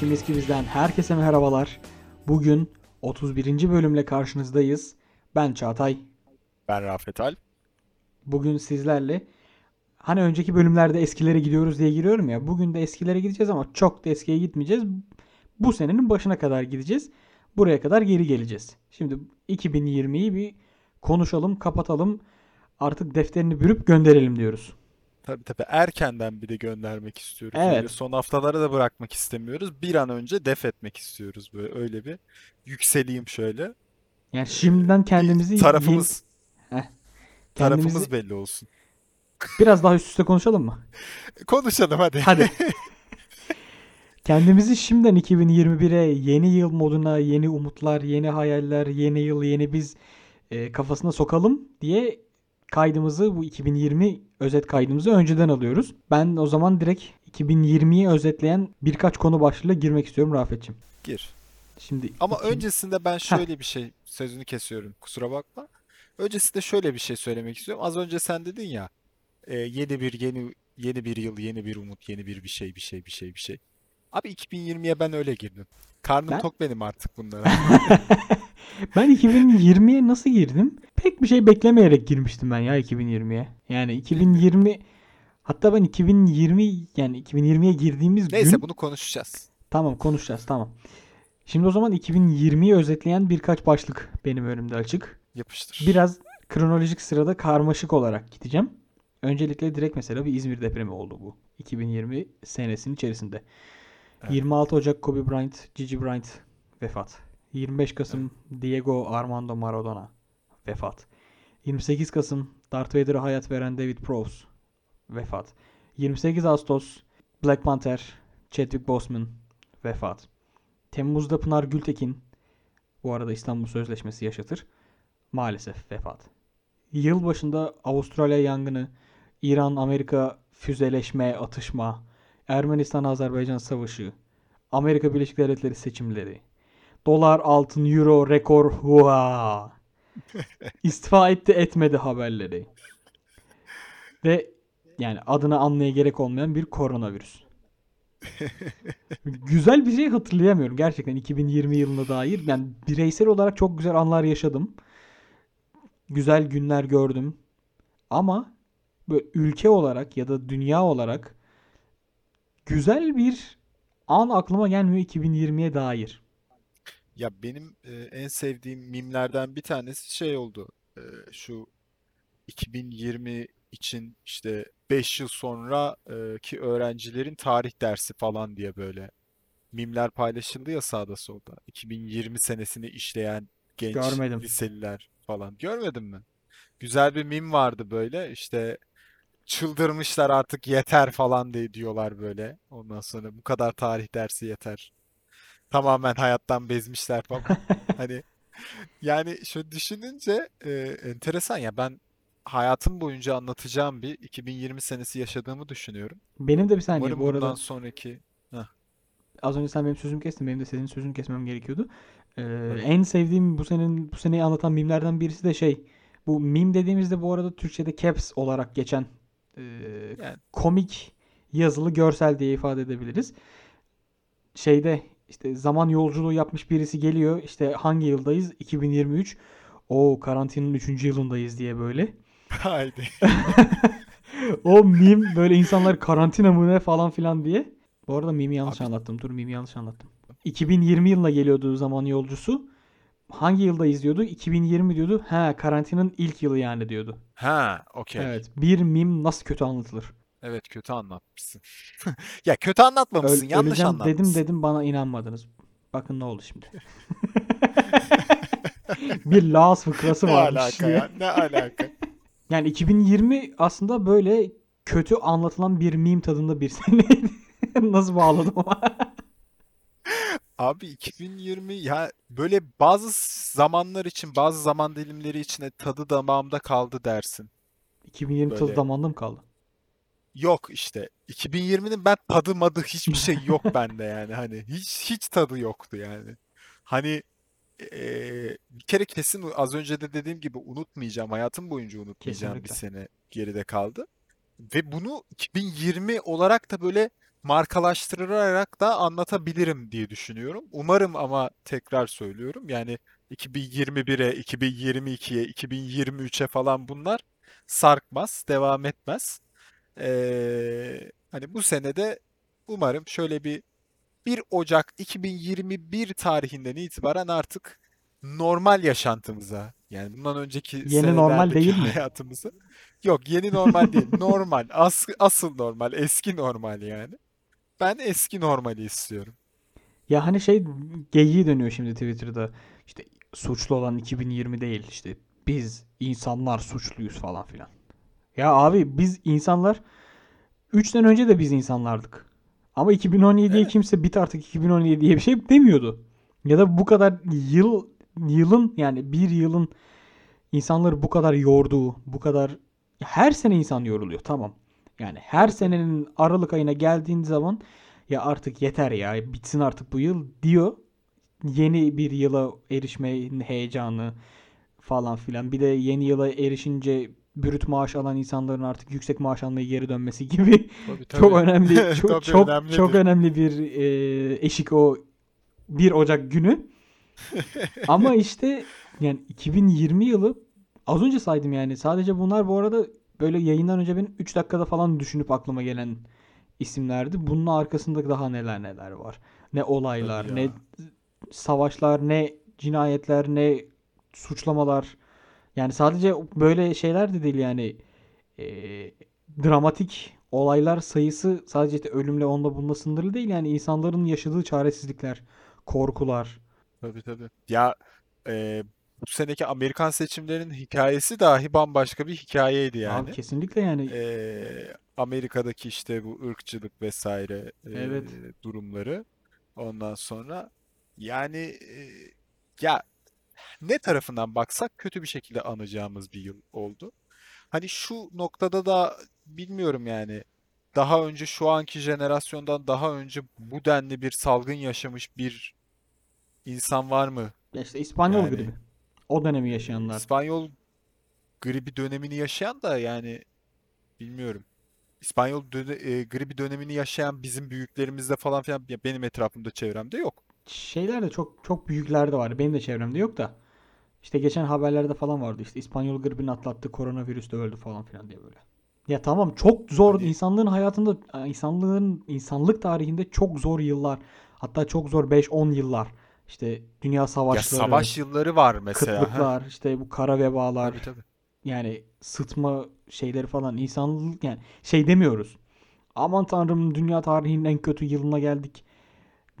Kimiz'den herkese merhabalar. Bugün 31. bölümle karşınızdayız. Ben Çağatay. Ben Rafet Al. Bugün sizlerle hani önceki bölümlerde eskilere gidiyoruz diye giriyorum ya. Bugün de eskilere gideceğiz ama çok da eskiye gitmeyeceğiz. Bu senenin başına kadar gideceğiz. Buraya kadar geri geleceğiz. Şimdi 2020'yi bir konuşalım, kapatalım. Artık defterini bürüp gönderelim diyoruz. Tabii erkenden bir de göndermek istiyoruz. Evet. Böyle son haftalara da bırakmak istemiyoruz. Bir an önce def etmek istiyoruz böyle, öyle bir yükseleyim şöyle. Yani şimdiden kendimizi tarafımız belli olsun. Biraz daha üst üste konuşalım mı? Konuşalım hadi. Kendimizi şimdiden 2021'e, yeni yıl moduna, yeni umutlar, yeni hayaller, yeni yıl, yeni biz kafasına sokalım diye kaydımızı, bu 2020 özet kaydımızı önceden alıyoruz. Ben o zaman direkt 2020'yi özetleyen birkaç konu başlığıyla girmek istiyorum Rafet'ciğim. Gir. Şimdi öncesinde ben şöyle bir şey, sözünü kesiyorum kusura bakma. Öncesinde şöyle bir şey söylemek istiyorum. Az önce sen dedin ya yeni bir yıl, yeni bir umut, yeni bir şey. Abi 2020'ye ben öyle girdim. Karnım tok benim artık bunlara. Ben 2020'ye nasıl girdim? Pek bir şey beklemeyerek girmiştim ben ya 2020'ye. Yani 2020 hatta ben 2020'ye girdiğimiz neyse bunu konuşacağız. Tamam. Şimdi o zaman 2020'yi özetleyen birkaç başlık benim önümde açık. Yapıştır. Biraz kronolojik sırada karmaşık olarak gideceğim. Öncelikle direkt mesela bir İzmir depremi oldu bu 2020 senesinin içerisinde. Evet. 26 Ocak Kobe Bryant, Gigi Bryant vefat. 25 Kasım Diego Armando Maradona vefat. 28 Kasım Darth Vader'a hayat veren David Prowse vefat. 28 Ağustos Black Panther Chadwick Boseman vefat. Temmuz'da Pınar Gültekin, bu arada İstanbul Sözleşmesi yaşatır, maalesef vefat. Yılbaşında Avustralya yangını, İran-Amerika füzeleşme, atışma, Ermenistan-Azerbaycan savaşı, Amerika Birleşik Devletleri seçimleri, dolar, altın, euro, rekor, hua, istifa etti etmedi haberleri ve yani adını anmaya gerek olmayan bir koronavirüs. Güzel bir şey hatırlayamıyorum gerçekten 2020 yılına dair. Yani bireysel olarak çok güzel anlar yaşadım. Güzel günler gördüm. Ama böyle ülke olarak ya da dünya olarak güzel bir an aklıma gelmiyor 2020'ye dair. Ya benim en sevdiğim mimlerden bir tanesi şey oldu. Şu 2020 için işte 5 yıl sonraki öğrencilerin tarih dersi falan diye böyle mimler paylaşıldı ya sağda solda. 2020 senesini işleyen genç liseliler falan. Görmedin mi? Güzel bir mim vardı böyle işte çıldırmışlar artık yeter falan diye diyorlar böyle. Ondan sonra bu kadar tarih dersi yeter. Tamamen hayattan bezmişler falan. Hani yani şöyle düşününce enteresan ya ben hayatım boyunca anlatacağım bir 2020 senesi yaşadığımı düşünüyorum. Benim de bir saniye umarım bu arada. Bundan sonraki. Heh. Az önce sen benim sözümü kestin. Benim de senin sözünü kesmem gerekiyordu. Evet. En sevdiğim bu seneyi anlatan mimlerden birisi de şey. Bu mim dediğimizde bu arada Türkçe'de caps olarak geçen yani komik yazılı görsel diye ifade edebiliriz. Şeyde işte zaman yolculuğu yapmış birisi geliyor. İşte hangi yıldayız? 2023. O karantinanın 3. yılındayız diye böyle. Haydi. O meme böyle insanlar karantina mı ne falan filan diye. Bu arada meme'i yanlış anlattım. Meme'i yanlış anlattım. 2020 yılına geliyordu zaman yolcusu. Hangi yılda izliyordu? 2020 diyordu. Ha, karantinanın ilk yılı yani diyordu. Ha, okey. Evet. Bir meme nasıl kötü anlatılır? Evet, kötü anlatmışsın. Ya kötü anlatmamışsın. Yanlış anlatmışsın. Dedim bana inanmadınız. Bakın ne oldu şimdi. Bir Laos fıkrası varmış. Ne alaka? Yani 2020 aslında böyle kötü anlatılan bir meme tadında bir seneydi. Nasıl bağladım ama. Abi 2020 ya böyle bazı zamanlar için, bazı zaman dilimleri için tadı damağımda kaldı dersin. 2020 böyle tadı damağımda mı kaldı? Yok işte. 2020'nin ben tadı madı hiçbir şey yok bende yani. Hani hiç tadı yoktu yani. Hani bir kere kesin az önce de dediğim gibi unutmayacağım. Hayatım boyunca unutmayacağım. Kesinlikle. Bir sene geride kaldı. Ve bunu 2020 olarak da böyle markalaştırarak da anlatabilirim diye düşünüyorum. Umarım, ama tekrar söylüyorum. Yani 2021'e, 2022'ye, 2023'e falan bunlar sarkmaz, devam etmez. Hani bu senede umarım şöyle bir 1 Ocak 2021 tarihinden itibaren artık normal yaşantımıza, yani bundan önceki yeni normal değil hayatımızı mi? Yok, yeni normal değil. Normal. Asıl normal. Eski normal yani. Ben eski normali istiyorum. Ya hani şey geyiği dönüyor şimdi Twitter'da. İşte suçlu olan 2020 değil. İşte biz insanlar suçluyuz falan filan. Ya abi biz insanlar 3 sene önce de biz insanlardık. Ama 2017'ye evet, kimse bit artık 2017 diye bir şey demiyordu. Ya da bu kadar yılın yani bir yılın insanları bu kadar yorduğu, bu kadar her sene insan yoruluyor, tamam. Yani her senenin Aralık ayına geldiğin zaman ya artık yeter ya, bitsin artık bu yıl diyor. Yeni bir yıla erişmenin heyecanı falan filan. Bir de yeni yıla erişince brüt maaş alan insanların artık yüksek maaş almaya geri dönmesi gibi. Tabii. Çok önemli, çok önemli bir eşik o 1 Ocak günü. Ama işte yani 2020 yılı az önce saydım yani. Sadece bunlar bu arada böyle yayından önce benim 3 dakikada falan düşünüp aklıma gelen isimlerdi. Bunun arkasında daha neler var. Ne olaylar, ne savaşlar, ne cinayetler, ne suçlamalar. Yani sadece böyle şeyler de değil yani. Dramatik olaylar sayısı sadece işte ölümle onunla bununla sınırlı değil. Yani insanların yaşadığı çaresizlikler, korkular. Tabii. Ya bu seneki Amerikan seçimlerinin hikayesi dahi bambaşka bir hikayeydi yani. Abi kesinlikle yani. Amerika'daki işte bu ırkçılık vesaire evet, durumları. Ondan sonra yani ya ne tarafından baksak kötü bir şekilde anacağımız bir yıl oldu. Hani şu noktada da bilmiyorum yani. Daha önce şu anki jenerasyondan daha önce bu denli bir salgın yaşamış bir İnsan var mı? Ya işte İspanyol yani, gribi. O dönemi yaşayanlar. İspanyol gribi dönemini yaşayan da yani bilmiyorum. İspanyol gribi dönemini yaşayan bizim büyüklerimizde falan filan ya benim etrafımda, çevremde yok. Şeyler de çok büyüklerde var. Benim de çevremde yok da. İşte geçen haberlerde falan vardı. İşte İspanyol gribini atlattı, koronavirüste öldü falan filan diye böyle. Ya tamam, çok zor yani, insanlığın hayatında, insanlık tarihinde çok zor yıllar. Hatta çok zor 5-10 yıllar. İşte dünya savaşları, ya savaş yılları var mesela. Kıtlıklar, işte bu kara vebalar. Tabii. Yani sıtma şeyleri falan, insanlık yani şey demiyoruz. Aman tanrım dünya tarihinin en kötü yılına geldik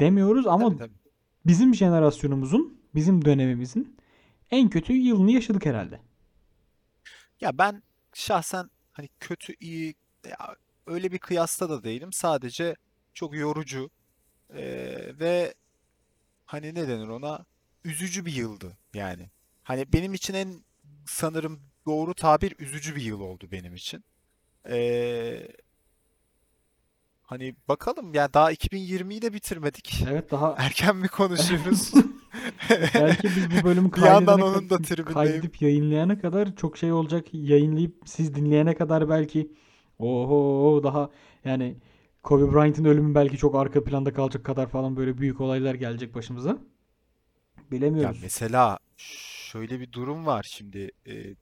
demiyoruz ama tabii. Bizim jenerasyonumuzun, bizim dönemimizin en kötü yılını yaşadık herhalde. Ya ben şahsen hani kötü iyi ya, öyle bir kıyasta da değilim. Sadece çok yorucu ve hani ne denir ona? Üzücü bir yıldı yani. Hani benim için en sanırım doğru tabir üzücü bir yıl oldu benim için. Hani bakalım ya, daha 2020'yi de bitirmedik. Evet, daha erken mi konuşuyoruz? Belki biz bu bölümü kaydedip yayınlayana kadar çok şey olacak. Yayınlayıp siz dinleyene kadar belki oho daha yani Kobe Bryant'ın ölümü belki çok arka planda kalacak kadar falan böyle büyük olaylar gelecek başımıza. Bilemiyoruz. Ya mesela şöyle bir durum var şimdi.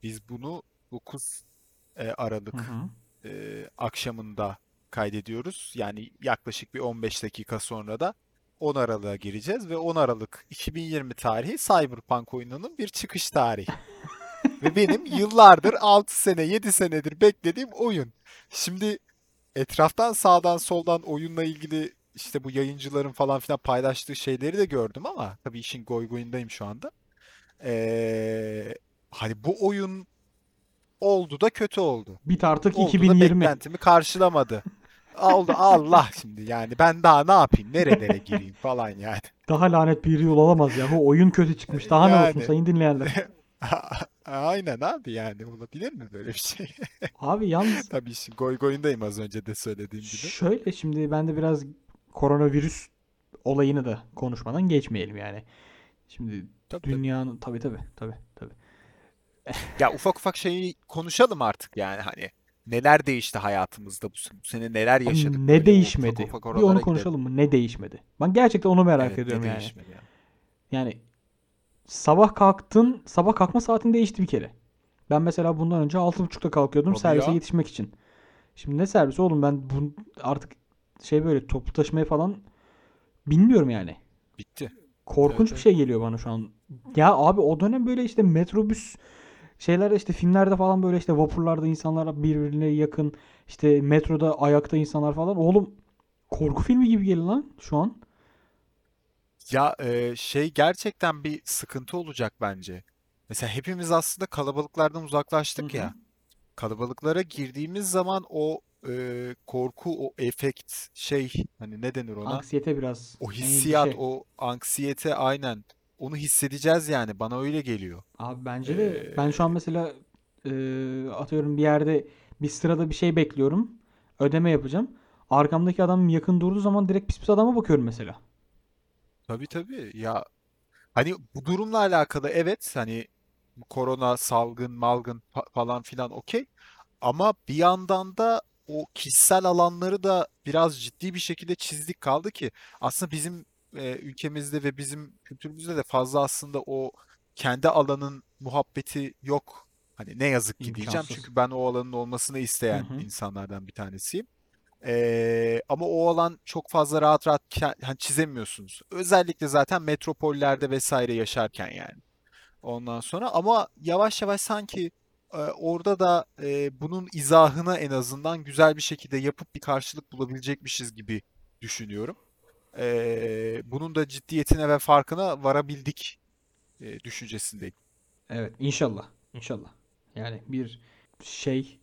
Biz bunu 9 Aralık akşamında kaydediyoruz. Yani yaklaşık bir 15 dakika sonra da 10 Aralık'a gireceğiz ve 10 Aralık 2020 tarihi Cyberpunk oyununun bir çıkış tarihi. Ve benim yıllardır 6 sene 7 senedir beklediğim oyun. Şimdi etraftan sağdan soldan oyunla ilgili işte bu yayıncıların falan filan paylaştığı şeyleri de gördüm ama tabii işin goygoyundayım şu anda. Hani bu oyun oldu da kötü oldu. Bit artık oldu 2020. Beklentimi karşılamadı. Oldu Allah şimdi yani ben daha ne yapayım, nerelere gireyim falan yani. Daha lanet bir yol olamaz ya. Bu oyun kötü çıkmış. Daha yani, ne olsun sayın dinleyenler. Aynen abi yani olabilir mi böyle bir şey? Abi yalnız... Tabii şimdi goygoyundayım az önce de söylediğim gibi. Şöyle şimdi ben de biraz koronavirüs olayını da konuşmadan geçmeyelim yani. Şimdi tabii, dünyanın... Tabii. Ya ufak şeyi konuşalım artık yani hani. Neler değişti hayatımızda bu sene? Neler yaşadık? Ne böyle değişmedi? Bir onu konuşalım mı? Ne değişmedi? Ben gerçekten onu merak ediyorum yani. Yani sabah kalktın, sabah kalkma saatin değişti bir kere. Ben mesela bundan önce 6.30'da kalkıyordum servise yetişmek için. Şimdi ne servisi oğlum, ben bu artık şey böyle toplu taşımaya falan bilmiyorum yani. Bitti. Korkunç bir şey geliyor bana şu an. Ya abi o dönem böyle işte metrobüs şeylerde, işte filmlerde falan böyle işte vapurlarda insanlar birbirine yakın, işte metroda ayakta insanlar falan. Oğlum korku filmi gibi geliyor lan şu an. Ya şey gerçekten bir sıkıntı olacak bence. Mesela hepimiz aslında kalabalıklardan uzaklaştık Hı-hı. ya. Kalabalıklara girdiğimiz zaman o korku, o efekt şey, hani ne denir ona? Anksiyete biraz. O hissiyat, şey. O anksiyete aynen. Onu hissedeceğiz yani. Bana öyle geliyor. Abi bence de. Ben şu an mesela atıyorum bir yerde bir sırada bir şey bekliyorum. Ödeme yapacağım. Arkamdaki adam yakın durduğu zaman direkt pis pis adama bakıyorum mesela. Tabii. Ya hani bu durumla alakalı evet hani korona, salgın, malgın falan filan okey. Ama bir yandan da o kişisel alanları da biraz ciddi bir şekilde çizdik kaldı ki aslında bizim ülkemizde ve bizim kültürümüzde de fazla aslında o kendi alanın muhabbeti yok. Hani ne yazık ki diyeceğim çünkü ben o alanın olmasını isteyen Hı-hı. insanlardan bir tanesiyim. Ama o alan çok fazla rahat çizemiyorsunuz. Özellikle zaten metropollerde vesaire yaşarken yani. Ondan sonra ama yavaş yavaş sanki orada da bunun izahını en azından güzel bir şekilde yapıp bir karşılık bulabilecekmişiz gibi düşünüyorum. Bunun da ciddiyetine ve farkına varabildik düşüncesindeyim. Evet inşallah. Yani bir şey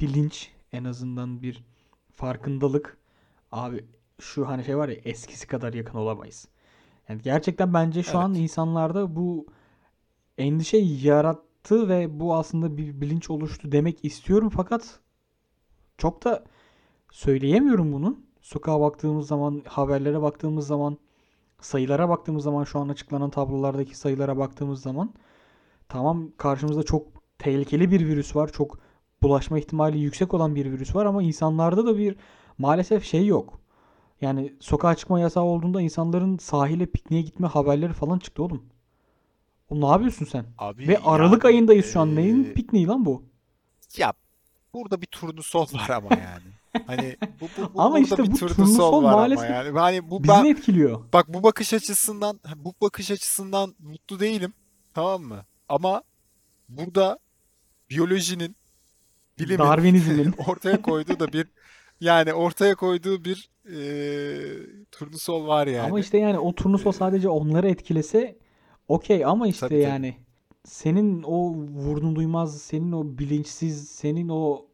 bilinç, en azından bir farkındalık. Abi şu hani şey var ya, eskisi kadar yakın olamayız. Yani gerçekten bence şu an insanlarda bu endişe yarattı ve bu aslında bir bilinç oluştu demek istiyorum fakat çok da söyleyemiyorum bunu. Sokağa baktığımız zaman, haberlere baktığımız zaman, sayılara baktığımız zaman, şu an açıklanan tablolardaki sayılara baktığımız zaman tamam karşımızda çok tehlikeli bir virüs var. Çok bulaşma ihtimali yüksek olan bir virüs var ama insanlarda da bir maalesef şey yok. Yani sokağa çıkma yasağı olduğunda insanların sahile, pikniğe gitme haberleri falan çıktı oğlum. O ne yapıyorsun sen? Abi ve Aralık ayındayız şu an. Neyin pikniği lan bu? Ya burada bir turnusol var ama yani. Hani bu ama işte bir turnusol var maalesef ama yani. Hani bu bizi etkiliyor. Bak bu bakış açısından mutlu değilim. Tamam mı? Ama burada biyolojinin, bilimin, Darwinizmin ortaya koyduğu bir turnusol var yani. Ama işte yani o turnusol sadece onları etkilese okey ama işte tabii, yani senin o vurdum duymaz, senin o bilinçsiz, senin o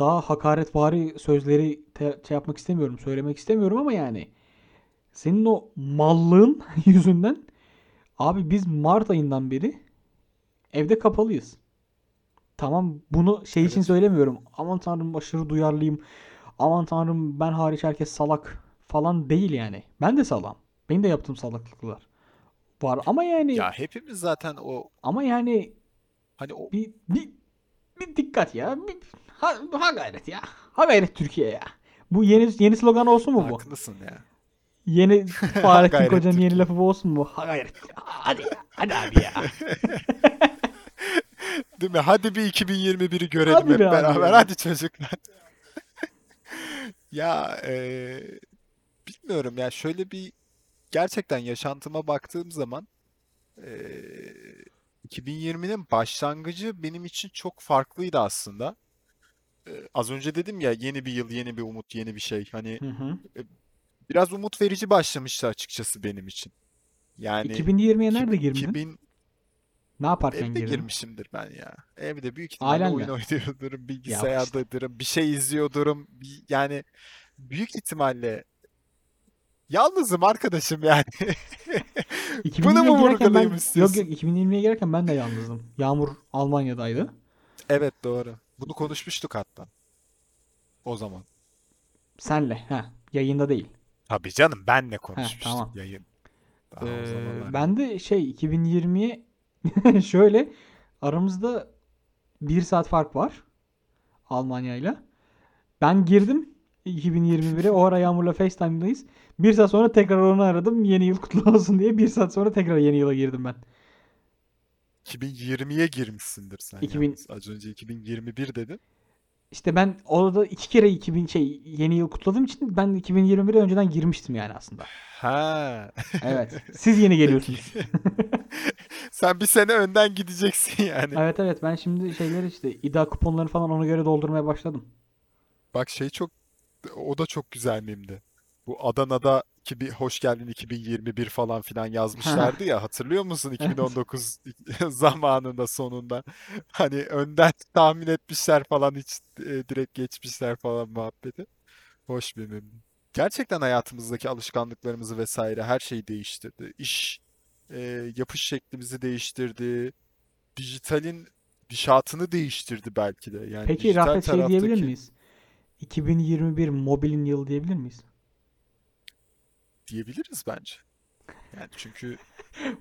daha hakaretvari sözleri söylemek istemiyorum ama yani senin o mallığın yüzünden abi biz Mart ayından beri evde kapalıyız. Tamam bunu için söylemiyorum. Aman tanrım aşırı duyarlıyım. Aman tanrım ben hariç herkes salak falan değil yani. Ben de salam. Benim de yaptığım salaklıklar var ama yani. Ya hepimiz zaten o. Ama yani hani o bir dikkat ya. Ha gayret ya. Ha gayret Türkiye ya. Bu yeni slogan olsun mu bu? Haklısın ya. Yeni Fahrettin Koca'nın yeni lafı bu olsun mu? Ha gayret ya. Hadi abi ya. Değil mi? Hadi bir 2021'i görelim hep beraber. Ya. Hadi çocuklar. Ya bilmiyorum ya, şöyle bir gerçekten yaşantıma baktığım zaman 2020'nin başlangıcı benim için çok farklıydı aslında. Az önce dedim ya, yeni bir yıl, yeni bir umut, yeni bir şey. Hani biraz umut verici başlamıştı açıkçası benim için. Yani 2020'ye nerede girmedin? Ne yaparken evde girmişimdir ben ya. Evde büyük ihtimalle ailenle oyun oynuyordurum, bilgisayardadurum, bir şey izliyordurum. Yani büyük ihtimalle yalnızım arkadaşım yani. Bunu mu vurgulayayım istiyorsun? Yok 2020'ye girerken ben de yalnızdım. Yağmur Almanya'daydı. Evet doğru. Bunu konuşmuştuk hatta. O zaman. Senle. Yayında değil. Tabii canım, benle konuşmuştuk. Tamam. Yayın. Ben de 2020'ye şöyle aramızda 1 saat fark var. Almanya'yla. Ben girdim 2021'e. O ara Yağmur'la FaceTime'dayız. Bir saat sonra tekrar onu aradım. Yeni yıl kutlu olsun diye. Bir saat sonra tekrar yeni yıla girdim ben. 2020'ye girmişsindir sen. Yalnız. Az önce 2021 dedin. İşte ben orada iki kere yeni yıl kutladığım için ben 2021'e önceden girmiştim yani aslında. Ha. Evet. Siz yeni geliyorsunuz. Sen bir sene önden gideceksin yani. Evet, ben şimdi şeyleri işte iddia kuponları falan ona göre doldurmaya başladım. Bak o da çok güzel mimdi. Bu Adana'da hoş geldin 2021 falan filan yazmışlardı ya, hatırlıyor musun? 2019 zamanında sonunda. Hani önden tahmin etmişler falan, hiç direkt geçmişler falan muhabbeti. Hoş bir mimdi. Gerçekten hayatımızdaki alışkanlıklarımızı vesaire her şeyi değiştirdi. İş yapış şeklimizi değiştirdi. Dijitalin gidişatını değiştirdi belki de. Yani peki Rafet diyebilir miyiz? 2021 mobilin yılı diyebilir miyiz? Diyebiliriz bence. Yani çünkü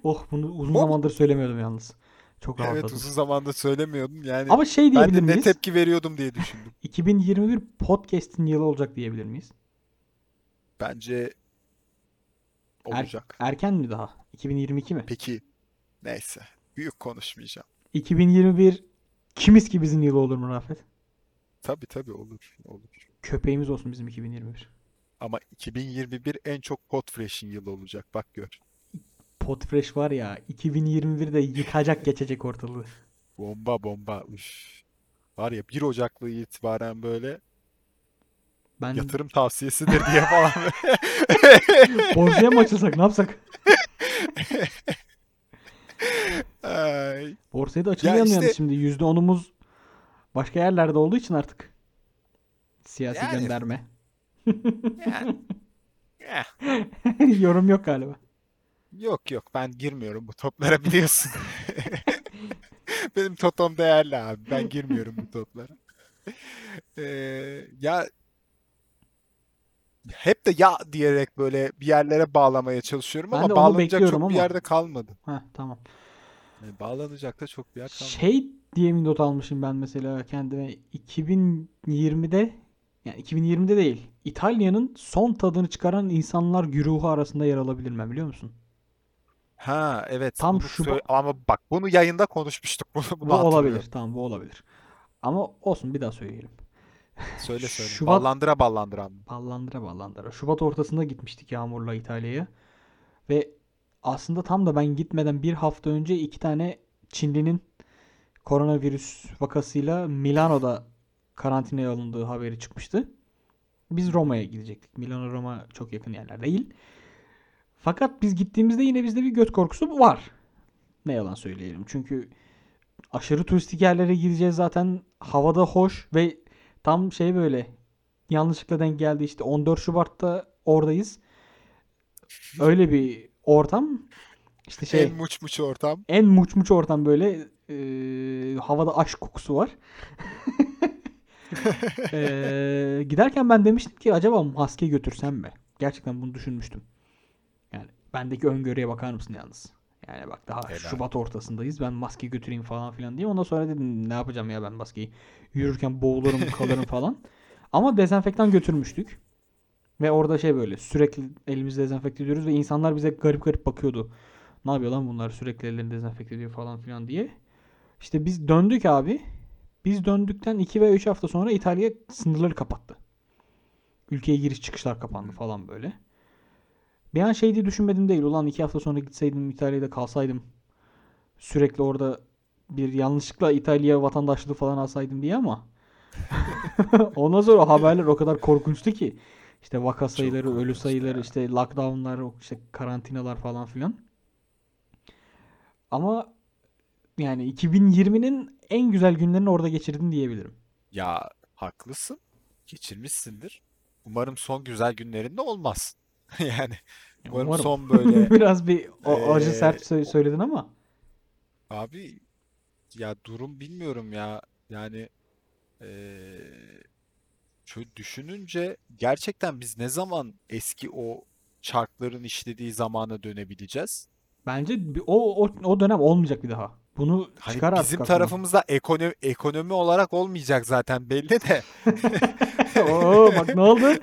bunu uzun zamandır söylemiyordum yalnız. Çok rahatladım. Evet, uzun zamandır söylemiyordum. Yani ama ben de ne tepki veriyordum diye düşündüm. 2021 podcast'in yılı olacak diyebilir miyiz? Bence olacak. Erken mi daha? 2022 mi? Peki. Neyse. Büyük konuşmayacağım. 2021 Kimiz ki bizim yılı olur mu Rafet? Tabii olur. Köpeğimiz olsun bizim 2021. Ama 2021 en çok Potfresh'in yılı olacak. Bak gör. Potfresh var ya, 2021'de yıkacak geçecek ortalığı. Bomba. Üf. Var ya 1 Ocak'la itibaren böyle yatırım tavsiyesidir diye falan. Borsaya mı açılsak, ne yapsak? Borsaya da açılmayalım ya şimdi. %10'umuz başka yerlerde olduğu için artık. Siyasi gönderme. Yorum yok galiba. Yok, ben girmiyorum bu toplara, biliyorsun. Benim totom değerli abi. Ben girmiyorum bu toplara. Hep de ya diyerek böyle bir yerlere bağlamaya çalışıyorum ama bağlanacak çok bir yerde kalmadı. Ha, tamam. Yani bağlanacak da çok bir yer kalmadı. Diye mi not almışım ben mesela kendime 2020'de, yani 2020'de değil, İtalya'nın son tadını çıkaran insanlar güruhu arasında yer alabilir mi, biliyor musun? Ha evet. Tam ama bak bunu yayında konuşmuştuk. Bu olabilir. Tamam, bu olabilir. Ama olsun, bir daha söyleyelim. Söyle. Şubat, ballandıra. Şubat ortasında gitmiştik Yağmur'la İtalya'ya. Ve aslında tam da ben gitmeden bir hafta önce 2 tane Çinli'nin koronavirüs vakasıyla Milano'da karantinaya alındığı haberi çıkmıştı. Biz Roma'ya gidecektik. Milano Roma çok yakın yerler değil. Fakat biz gittiğimizde yine bizde bir göt korkusu var. Ne yalan söyleyelim. Çünkü aşırı turistik yerlere gideceğiz zaten. Havada hoş ve tam böyle yanlışlıkla denk geldi. İşte 14 Şubat'ta oradayız. Öyle bir ortam. İşte en muçmuç ortam böyle. Havada aşk kokusu var. Giderken ben demiştim ki acaba maske götürsem mi? Gerçekten bunu düşünmüştüm. Yani bendeki öngörüye bakar mısın yalnız? Yani bak daha Şubat ortasındayız. Ben maske götüreyim falan filan diye. Ondan sonra dedim ne yapacağım ya ben maskeyi? Yürürken boğulurum, kalırım falan. Ama dezenfektan götürmüştük. Ve orada böyle sürekli elimizi dezenfekte ediyoruz ve insanlar bize garip garip bakıyordu. Ne yapıyor lan bunlar, sürekli ellerini dezenfekte ediyor falan filan diye. İşte biz döndük abi. Biz döndükten 2 ve 3 hafta sonra İtalya sınırları kapattı. Ülkeye giriş çıkışlar kapandı falan böyle. Bir an diye düşünmedim değil. Ulan 2 hafta sonra gitseydim İtalya'da kalsaydım. Sürekli orada bir yanlışlıkla İtalya vatandaşlığı falan alsaydım diye ama. Ondan sonra haberler o kadar korkunçtu ki. İşte vaka sayıları, çok ölü sayıları, işte lockdownlar, karantinalar falan filan. Ama yani 2020'nin en güzel günlerini orada geçirdin diyebilirim. Ya haklısın. Geçirmişsindir. Umarım son güzel günlerinde olmaz. Yani umarım son böyle. Biraz bir acı sert söyledin ama. Abi ya durum bilmiyorum ya. Yani şöyle düşününce gerçekten biz ne zaman eski o çarkların işlediği zamana dönebileceğiz? Bence o dönem olmayacak bir daha. Bunu hani çıkar bizim artık tarafımızda ekonomi olarak olmayacak zaten belli de. Oo bak ne oldu?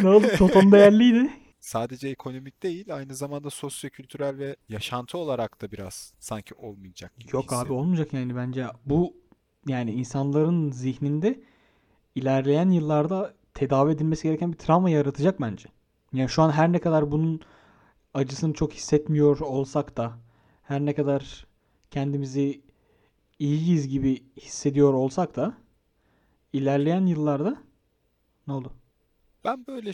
Ne oldu? Toton değerliydi. Sadece ekonomik değil, aynı zamanda sosyo-kültürel ve yaşantı olarak da biraz sanki olmayacak gibi. Yok abi olmayacak yani bence. Bu yani insanların zihninde ilerleyen yıllarda tedavi edilmesi gereken bir travma yaratacak bence. Yani şu an her ne kadar bunun acısını çok hissetmiyor olsak da, her ne kadar kendimizi iyiyiz gibi hissediyor olsak da ilerleyen yıllarda ne oldu? Ben böyle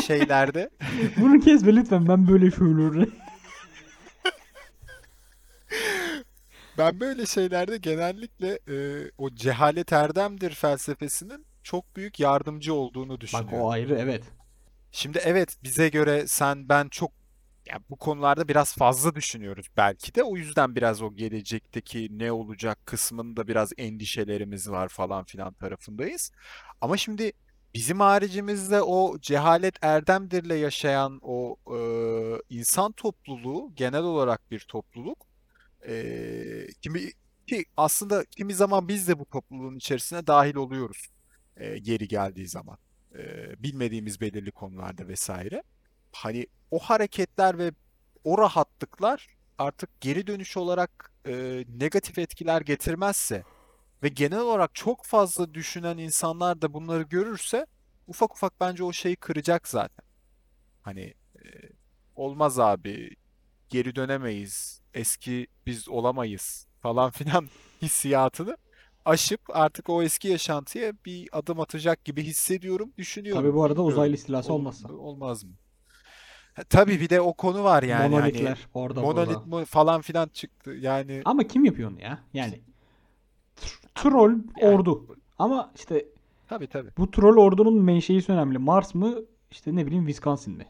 şeylerde bunu kesme lütfen. Ben böyle şeylerde genellikle o cehalet erdemdir felsefesinin çok büyük yardımcı olduğunu düşünüyorum. Bak o ayrı, evet. Şimdi evet, bize göre sen ben çok yani bu konularda biraz fazla düşünüyoruz belki de, o yüzden biraz o gelecekteki ne olacak kısmında biraz endişelerimiz var falan filan tarafındayız. Ama şimdi bizim haricimizde o cehalet erdemdirle yaşayan o insan topluluğu, genel olarak bir topluluk, aslında kimi zaman biz de bu topluluğun içerisine dahil oluyoruz geri geldiği zaman bilmediğimiz belirli konularda vesaire. Hani o hareketler ve o rahatlıklar artık geri dönüş olarak negatif etkiler getirmezse ve genel olarak çok fazla düşünen insanlar da bunları görürse ufak ufak bence o şeyi kıracak zaten. Hani olmaz abi, geri dönemeyiz, eski biz olamayız falan filan hissiyatını aşıp artık o eski yaşantıya bir adım atacak gibi hissediyorum, düşünüyorum. Tabii bu arada uzaylı istilası olmazsa. Olmaz mı? Tabii bir de o konu var yani. Monolitler hani, orada monolit burada falan filan çıktı yani. Ama kim yapıyor onu ya? Yani troll yani, ordu. Ama işte tabii. Bu troll ordunun menşeisi önemli. Mars mı? İşte ne bileyim, Wisconsin mi?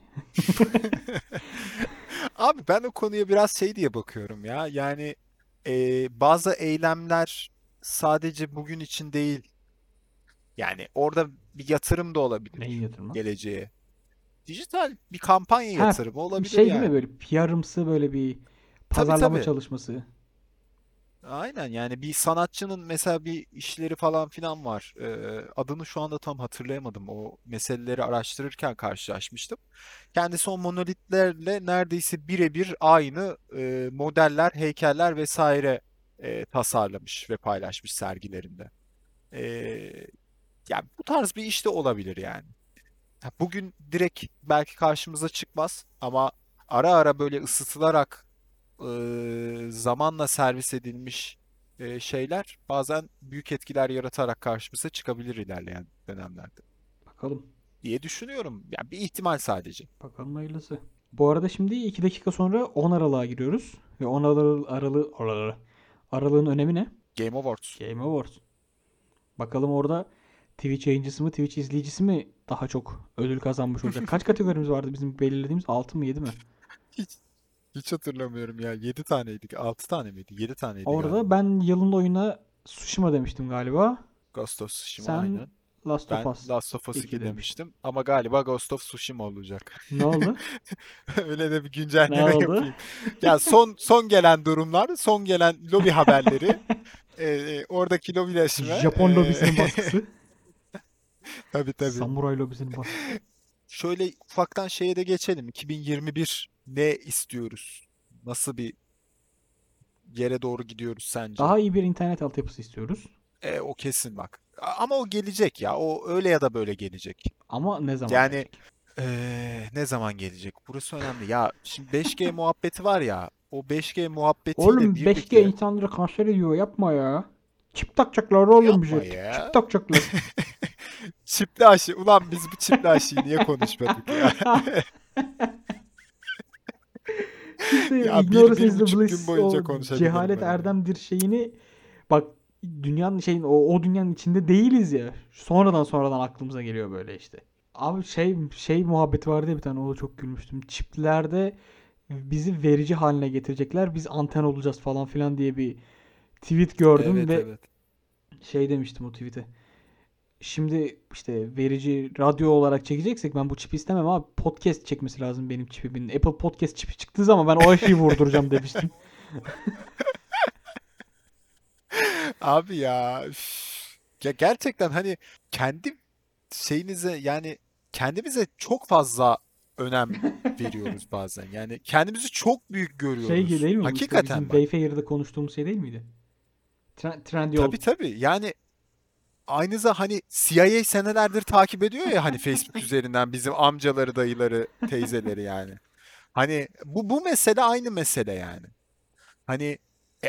Abi ben o konuya biraz şey diye bakıyorum ya. Yani bazı eylemler sadece bugün için değil. Yani orada bir yatırım da olabilir. Neyin yatırımı? Geleceğe. Dijital bir kampanya yatırımı olabilir şey yani. Şey gibi böyle PR'ımsı, böyle bir pazarlama tabii. çalışması. Aynen yani bir sanatçının mesela bir işleri falan filan var. Adını şu anda tam hatırlayamadım. O meseleleri araştırırken karşılaşmıştım. Kendisi o monolitlerle neredeyse birebir aynı modeller, heykeller vesaire tasarlamış ve paylaşmış sergilerinde. Yani bu tarz bir iş de olabilir yani. Bugün direkt belki karşımıza çıkmaz ama ara ara böyle ısıtılarak zamanla servis edilmiş şeyler bazen büyük etkiler yaratarak karşımıza çıkabilir ilerleyen dönemlerde. Bakalım. Diye düşünüyorum. Yani bir ihtimal sadece. Bakalım hayırlısı. Bu arada şimdi 2 dakika sonra 10 Aralık'a giriyoruz. Ve 10 Aralık'ın önemi ne? Game Awards. Bakalım orada Twitch yayıncısı mı, Twitch izleyicisi mi daha çok ödül kazanmış olacak? Kaç kategorimiz vardı bizim belirlediğimiz? 6 mı 7 mi? Hiç hatırlamıyorum ya. 7 taneydik. 6 tane miydi? 7 taneydi. Orada galiba. Ben yılın oyuna Tsushima demiştim galiba. Ghost of Tsushima aynı. Sen Last of Us. Ben Last of Us 2 demiştim. Ama galiba Ghost of Tsushima olacak. Ne oldu? Öyle de bir güncelleme yapayım. Ya son gelen durumlar, son gelen lobi haberleri. Oradaki lobileşme. Japon lobisinin baskısı. Tabii. Samuray lobisinin baskısı. Şöyle ufaktan şeye de geçelim. 2021 ne istiyoruz? Nasıl bir yere doğru gidiyoruz sence? Daha iyi bir internet altyapısı istiyoruz. O kesin bak. Ama o gelecek ya. O öyle ya da böyle gelecek. Ama ne zaman yani, gelecek? Ne zaman gelecek? Burası önemli. Ya şimdi 5G muhabbeti var ya. O 5G muhabbeti. Oğlum 5G insanları kanser ediyor. Yapma ya. Çip takacaklar oğlum bize. Çip takacaklar. Çipli aşı. Ulan biz bu çipli aşıyı niye konuşmadık ya? Ya bir gün boyunca konuşabilirim. Cehalet erdemdir şeyini bak, dünyanın şeyin o dünyanın içinde değiliz ya. Sonradan aklımıza geliyor böyle işte. Abi şey muhabbeti vardı ya bir tane, o çok gülmüştüm. Çiplerde bizi verici haline getirecekler. Biz anten olacağız falan filan diye bir tweet gördüm, evet, ve evet. Şey demiştim o tweet'e. şimdi işte verici radyo olarak çekeceksek ben bu çipi istemem abi. Podcast çekmesi lazım benim çipimin. Apple Podcast çipi çıktığı zaman ben o şeyi vurduracağım demiştim. Abi ya. Ya gerçekten hani kendi şeyinize yani kendimize çok fazla önem veriyoruz bazen. Yani kendimizi çok büyük görüyoruz. Şey değil mi? Hakikaten bizim Wayfair'da konuştuğumuz şey değil miydi? Trendyol. Tabii. Yani aynıza hani CIA senelerdir takip ediyor ya hani Facebook üzerinden bizim amcaları, dayıları, teyzeleri yani. Hani bu mesele aynı mesele yani. Hani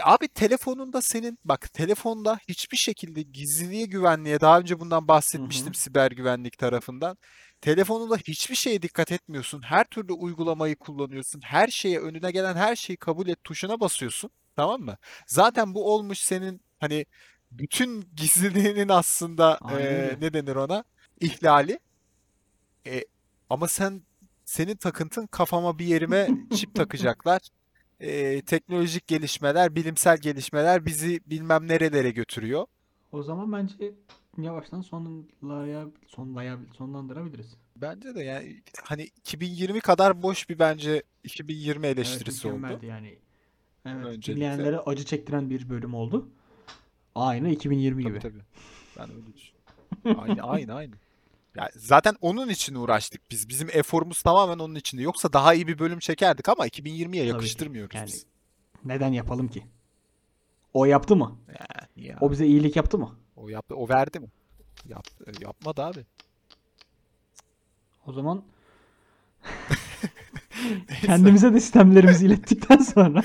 abi telefonunda senin bak telefonda hiçbir şekilde gizliliğe güvenliğe daha önce bundan bahsetmiştim siber güvenlik tarafından. Telefonunda hiçbir şeye dikkat etmiyorsun. Her türlü uygulamayı kullanıyorsun. Her şeye önüne gelen her şeyi kabul et tuşuna basıyorsun. Tamam mı? Zaten bu olmuş senin hani bütün gizliliğinin aslında ne denir ona? İhlali. Ama senin takıntın kafama bir yerime çip takacaklar. Teknolojik gelişmeler, bilimsel gelişmeler bizi bilmem nerelere götürüyor. O zaman bence yavaştan sonlandırabiliriz. Bence de yani hani 2020 kadar boş bir bence 2020 eleştirisi oldu. Yani. Evet, dinleyenlere acı çektiren bir bölüm oldu. Aynı 2020 gibi. Tabii. Ben öyle düşünüyorum. Aynı. Yani zaten onun için uğraştık biz. Bizim eforumuz tamamen onun içinde. Yoksa daha iyi bir bölüm çekerdik ama 2020'ye yakıştırmıyoruz yani, biz. Neden yapalım ki? O yaptı mı? Ya. O bize iyilik yaptı mı? O yaptı. O verdi mi? Yapmadı abi. O zaman kendimize de sistemlerimizi ilettikten sonra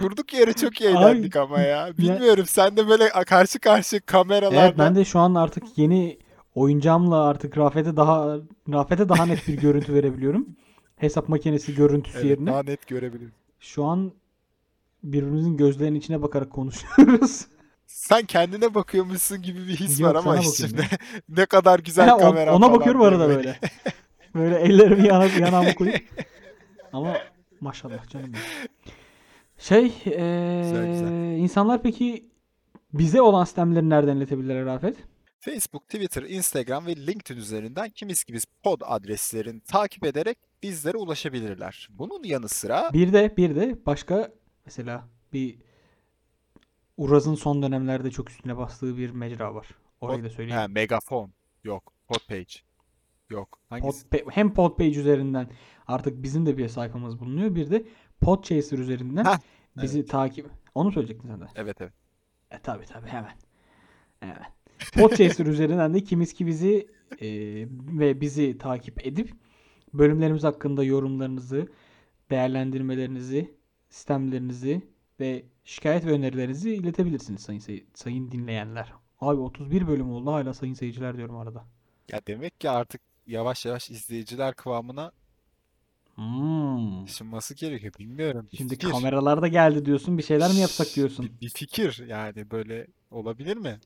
durduk yere çok eğlendik abi, ama ya. Bilmiyorum sen de böyle karşı karşı kameralarda. Evet ben de şu an artık yeni oyuncağımla artık Rafet'e daha net bir görüntü verebiliyorum. Hesap makinesi görüntüsü evet, yerine. Daha net görebilirim. Şu an birbirimizin gözlerinin içine bakarak konuşuyoruz. Sen kendine bakıyormuşsun gibi bir his yok, var ama şimdi ne kadar güzel kamera ona bakıyorum arada böyle. Böyle ellerimi yanağıma koyup. Ama maşallah canım benim. Güzel. İnsanlar peki bize olan sistemleri nereden iletebilirler Rafet? Facebook, Twitter, Instagram ve LinkedIn üzerinden Kimiz Kimiz pod adreslerini takip ederek bizlere ulaşabilirler. Bunun yanı sıra bir de başka mesela bir Uraz'ın son dönemlerde çok üstüne bastığı bir mecra var. Orayı da söyleyeyim. Megafon. Yok. Podpage. Yok. Hem Podpage üzerinden artık bizim de bir sayfamız bulunuyor. Bir de Podchaser üzerinden bizi takip... Onu söyleyecektin sen de. Evet. Tabii hemen. Podchaser üzerinden de Kimiz ki bizi ve bizi takip edip bölümlerimiz hakkında yorumlarınızı, değerlendirmelerinizi, sistemlerinizi ve şikayet ve önerilerinizi iletebilirsiniz sayın dinleyenler. Abi 31 bölüm oldu hala sayın seyirciler diyorum arada. Ya demek ki artık yavaş yavaş izleyiciler kıvamına taşınması gerekiyor. Bilmiyorum. Şimdi kameralarda geldi diyorsun. Bir şeyler mi yapsak diyorsun. Bir fikir yani böyle olabilir mi?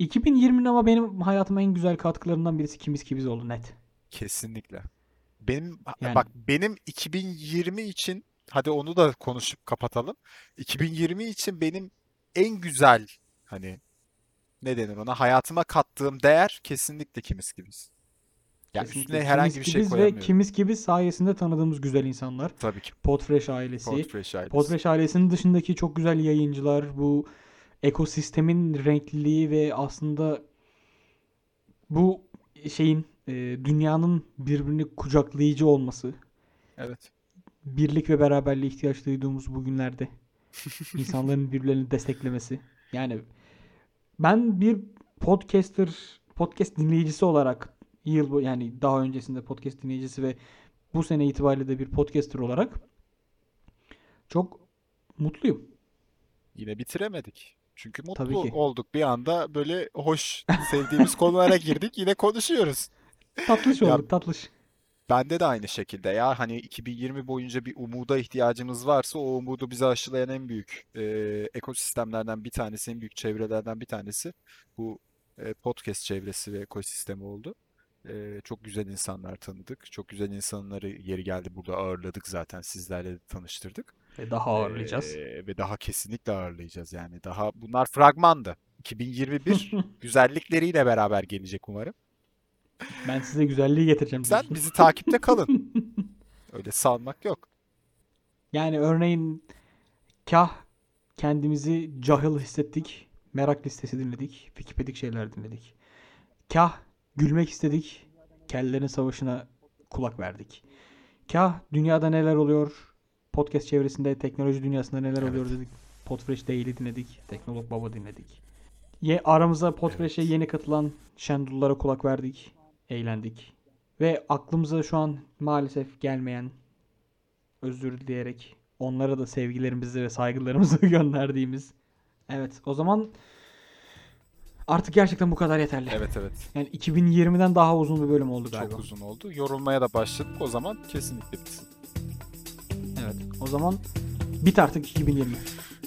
2020'nin ama benim hayatıma en güzel katkılarından birisi Kimiz Kimiz oldu net. Kesinlikle. Benim 2020 için hadi onu da konuşup kapatalım. 2020 için benim en güzel hani ne denir ona hayatıma kattığım değer kesinlikle Kimiz Kimiz. Yani üstüne herhangi bir şey koyamıyorum. Ve Kimiz Kimiz sayesinde tanıdığımız güzel insanlar. Tabii ki. Potfresh ailesi. Potfresh ailesinin dışındaki çok güzel yayıncılar. Bu ekosistemin renkliliği ve aslında bu şeyin dünyanın birbirini kucaklayıcı olması. Evet. Birlik ve beraberliğe ihtiyaç duyduğumuz bugünlerde insanların birbirlerini desteklemesi. Yani ben bir podcast dinleyicisi olarak yıl yani daha öncesinde podcast dinleyicisi ve bu sene itibariyle de bir podcaster olarak çok mutluyum. Yine bitiremedik. Çünkü mutlu olduk bir anda böyle hoş sevdiğimiz konulara girdik yine konuşuyoruz. Tatlış olduk. Bende de aynı şekilde ya hani 2020 boyunca bir umuda ihtiyacımız varsa o umudu bize aşılayan en büyük ekosistemlerden bir tanesi, en büyük çevrelerden bir tanesi bu podcast çevresi ve ekosistemi oldu. Çok güzel insanlar tanıdık. Çok güzel insanları yeri geldi burada ağırladık zaten sizlerle tanıştırdık. Ve daha ağırlayacağız. Ve daha kesinlikle ağırlayacağız yani. Daha bunlar fragmandı. 2021 güzellikleriyle beraber gelecek umarım. Ben size güzelliği getireceğim. Sen bizi takipte kalın. Öyle salmak yok. Yani örneğin kah kendimizi cahil hissettik. Merak listesi dinledik. Fikipedik şeyler dinledik. Kah gülmek istedik. Kellerin savaşına kulak verdik. Kah dünyada neler oluyor? Podcast çevresinde teknoloji dünyasında neler oluyor dedik. Potfresh Daily'i dinledik. Teknolog Baba dinledik. Aramıza Potfresh'e yeni katılan şendullara kulak verdik. Eğlendik. Ve aklımıza şu an maalesef gelmeyen, özür dileyerek onlara da sevgilerimizi ve saygılarımızı gönderdiğimiz. Evet, o zaman artık gerçekten bu kadar yeterli. Evet. Yani 2020'den daha uzun bir bölüm oldu galiba. Çok uzun oldu. Yorulmaya da başladık. O zaman kesinlikle bitsin. Evet. O zaman bit artık 2020.